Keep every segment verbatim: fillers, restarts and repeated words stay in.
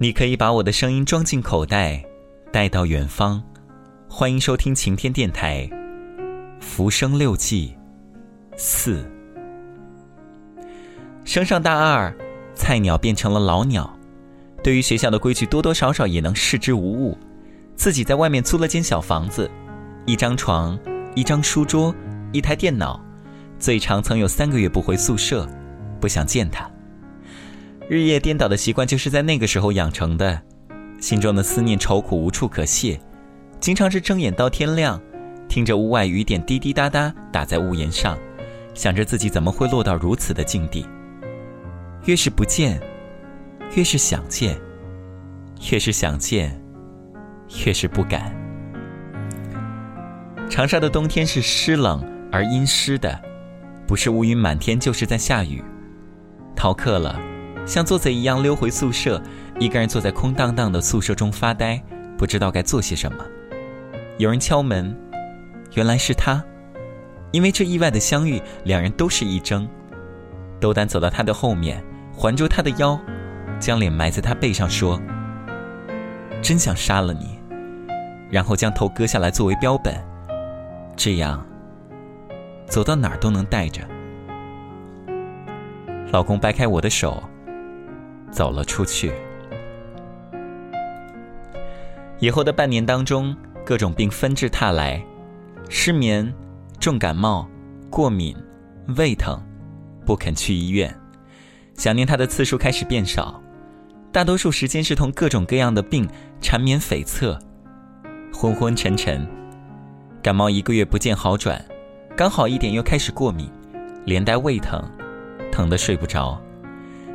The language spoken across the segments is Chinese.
你可以把我的声音装进口袋，带到远方。欢迎收听晴天电台，浮生六记四。升上大二，菜鸟变成了老鸟，对于学校的规矩多多少少也能视之无物。自己在外面租了间小房子，一张床，一张书桌，一台电脑，最长曾有三个月不回宿舍，不想见他。日夜颠倒的习惯就是在那个时候养成的，心中的思念愁苦无处可泄，经常是睁眼到天亮，听着屋外雨点滴滴答答打在屋檐上，想着自己怎么会落到如此的境地。越是不见，越是想见，越是想见，越是不敢。长沙的冬天是湿冷而阴湿的，不是乌云满天就是在下雨。逃课了，像做贼一样溜回宿舍，一个人坐在空荡荡的宿舍中发呆，不知道该做些什么。有人敲门，原来是他。因为这意外的相遇，两人都是一怔，斗胆走到他的后面，环住他的腰，将脸埋在他背上说：真想杀了你。然后将头割下来作为标本，这样走到哪儿都能带着。老公掰开我的手走了出去。以后的半年当中，各种病纷至沓来，失眠、重感冒、过敏、胃疼，不肯去医院。想念他的次数开始变少，大多数时间是同各种各样的病缠绵悱恻，昏昏沉沉。感冒一个月不见好转，刚好一点又开始过敏，连带胃疼，疼得睡不着。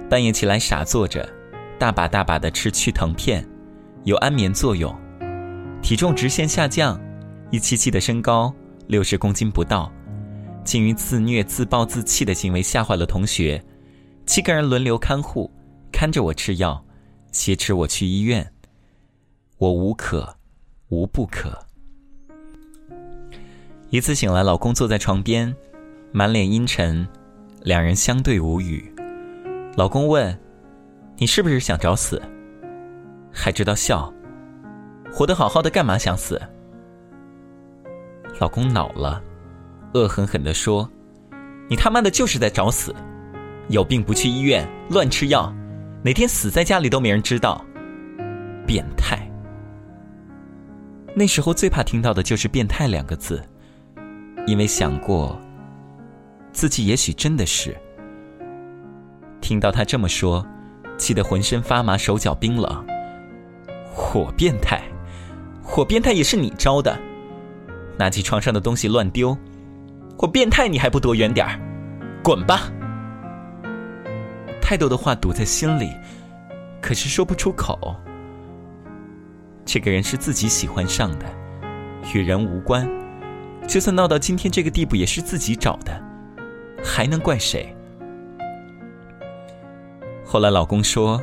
半夜起来傻坐着，大把大把的吃去疼片，有安眠作用，体重直线下降，一七七的身高，六十公斤不到，竟于自虐自暴自弃的行为吓坏了同学。七个人轮流看护，看着我吃药，挟持我去医院。我无可无不可。一次醒来，老公坐在床边，满脸阴沉，两人相对无语。老公问：你是不是想找死？还知道笑，活得好好的干嘛想死？老公恼了，恶狠狠地说：你他妈的就是在找死，有病不去医院，乱吃药，哪天死在家里都没人知道，变态。那时候最怕听到的就是变态两个字，因为想过自己也许真的是。听到他这么说，气得浑身发麻，手脚冰冷。火变态，火变态也是你招的，拿起床上的东西乱丢，火变态你还不躲远点儿，滚吧。太多的话堵在心里，可是说不出口。这个人是自己喜欢上的，与人无关，就算闹到今天这个地步也是自己找的，还能怪谁？后来老公说，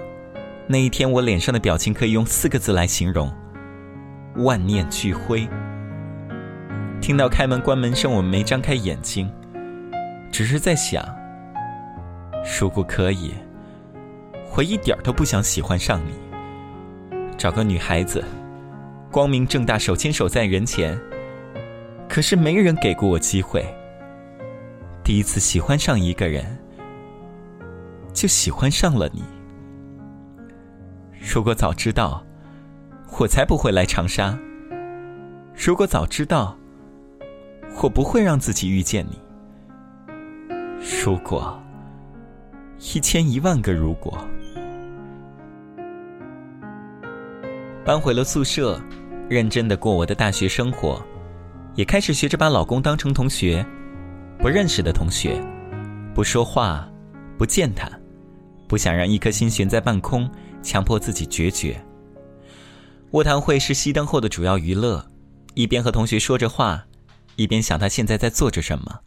那一天我脸上的表情可以用四个字来形容，万念俱灰。听到开门关门声，我没张开眼睛，只是在想，如果可以，我一点都不想喜欢上你，找个女孩子，光明正大手牵手在人前。可是没人给过我机会，第一次喜欢上一个人，就喜欢上了你。如果早知道，我才不会来长沙。如果早知道，我不会让自己遇见你。如果，一千一万个如果。搬回了宿舍，认真的过我的大学生活，也开始学着把老公当成同学，不认识的同学，不说话，不见他，不想让一颗心悬在半空，强迫自己决绝。卧谈会是熄灯后的主要娱乐，一边和同学说着话，一边想他现在在做着什么。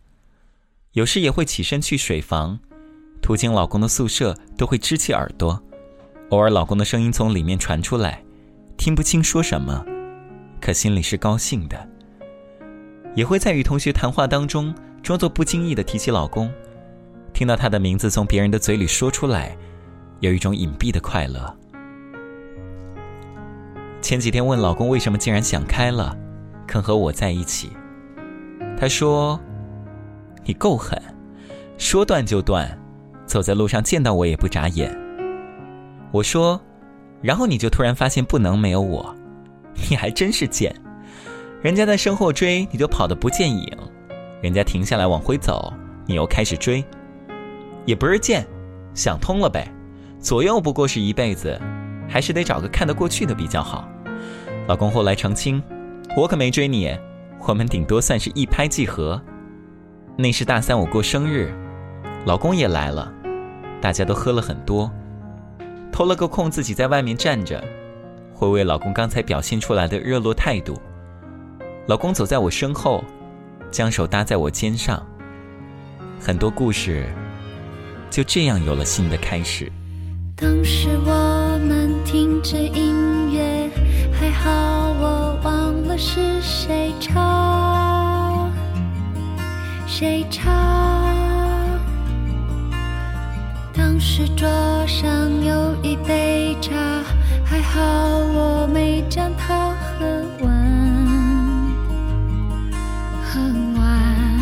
有时也会起身去水房，途经老公的宿舍都会支起耳朵，偶尔老公的声音从里面传出来，听不清说什么，可心里是高兴的。也会在与同学谈话当中装作不经意地提起老公，听到他的名字从别人的嘴里说出来，有一种隐蔽的快乐。前几天问老公为什么竟然想开了，肯和我在一起。他说：“你够狠，说断就断，走在路上见到我也不眨眼。”我说：“然后你就突然发现不能没有我，你还真是贱。人家在身后追，你就跑得不见影；人家停下来往回走，你又开始追。也不是贱，想通了呗，左右不过是一辈子，还是得找个看得过去的比较好。”老公后来澄清：“我可没追你，我们顶多算是一拍即合。”那是大三我过生日，老公也来了，大家都喝了很多，偷了个空自己在外面站着，回味老公刚才表现出来的热络态度。老公走在我身后，将手搭在我肩上，很多故事就这样有了新的开始。当时我们听着音乐，还好我忘了是谁唱谁唱当时桌上有一杯茶，还好我没将它喝完喝完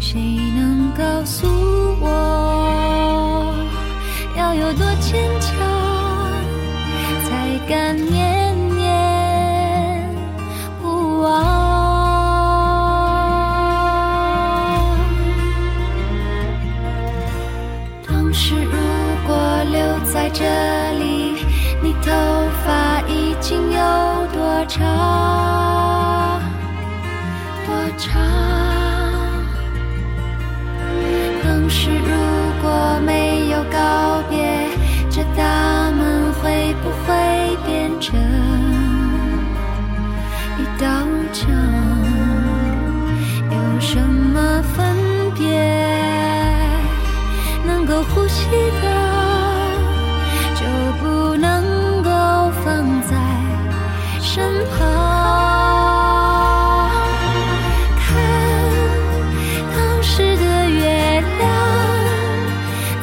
谁能告诉我要有多坚强，才敢念念不忘。当时如果留在这里，你头发已经有多长多长。当时如果没有告别，这大门会不会变成一道墙？有什么分别能够呼吸的，就不能够放在身旁？看当时的月亮，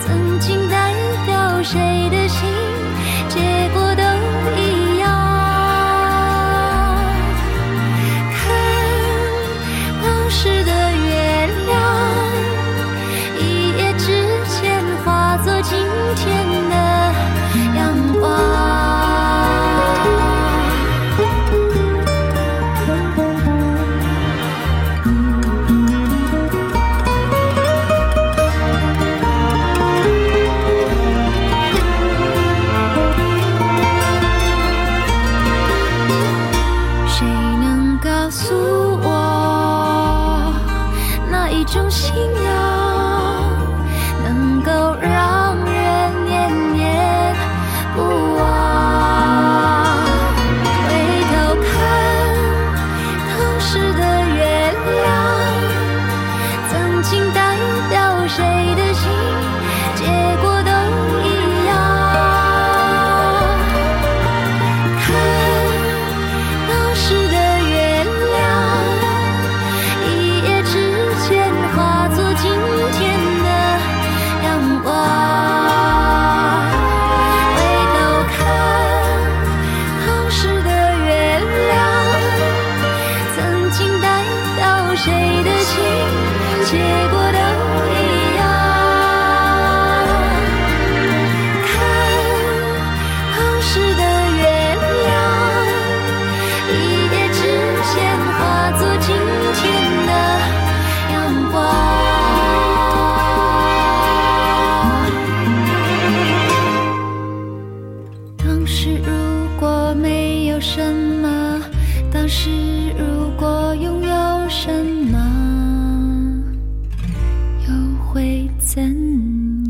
曾经代表谁的心，结果都一样。看当时的月亮，一夜之间化作今天的阳光。会怎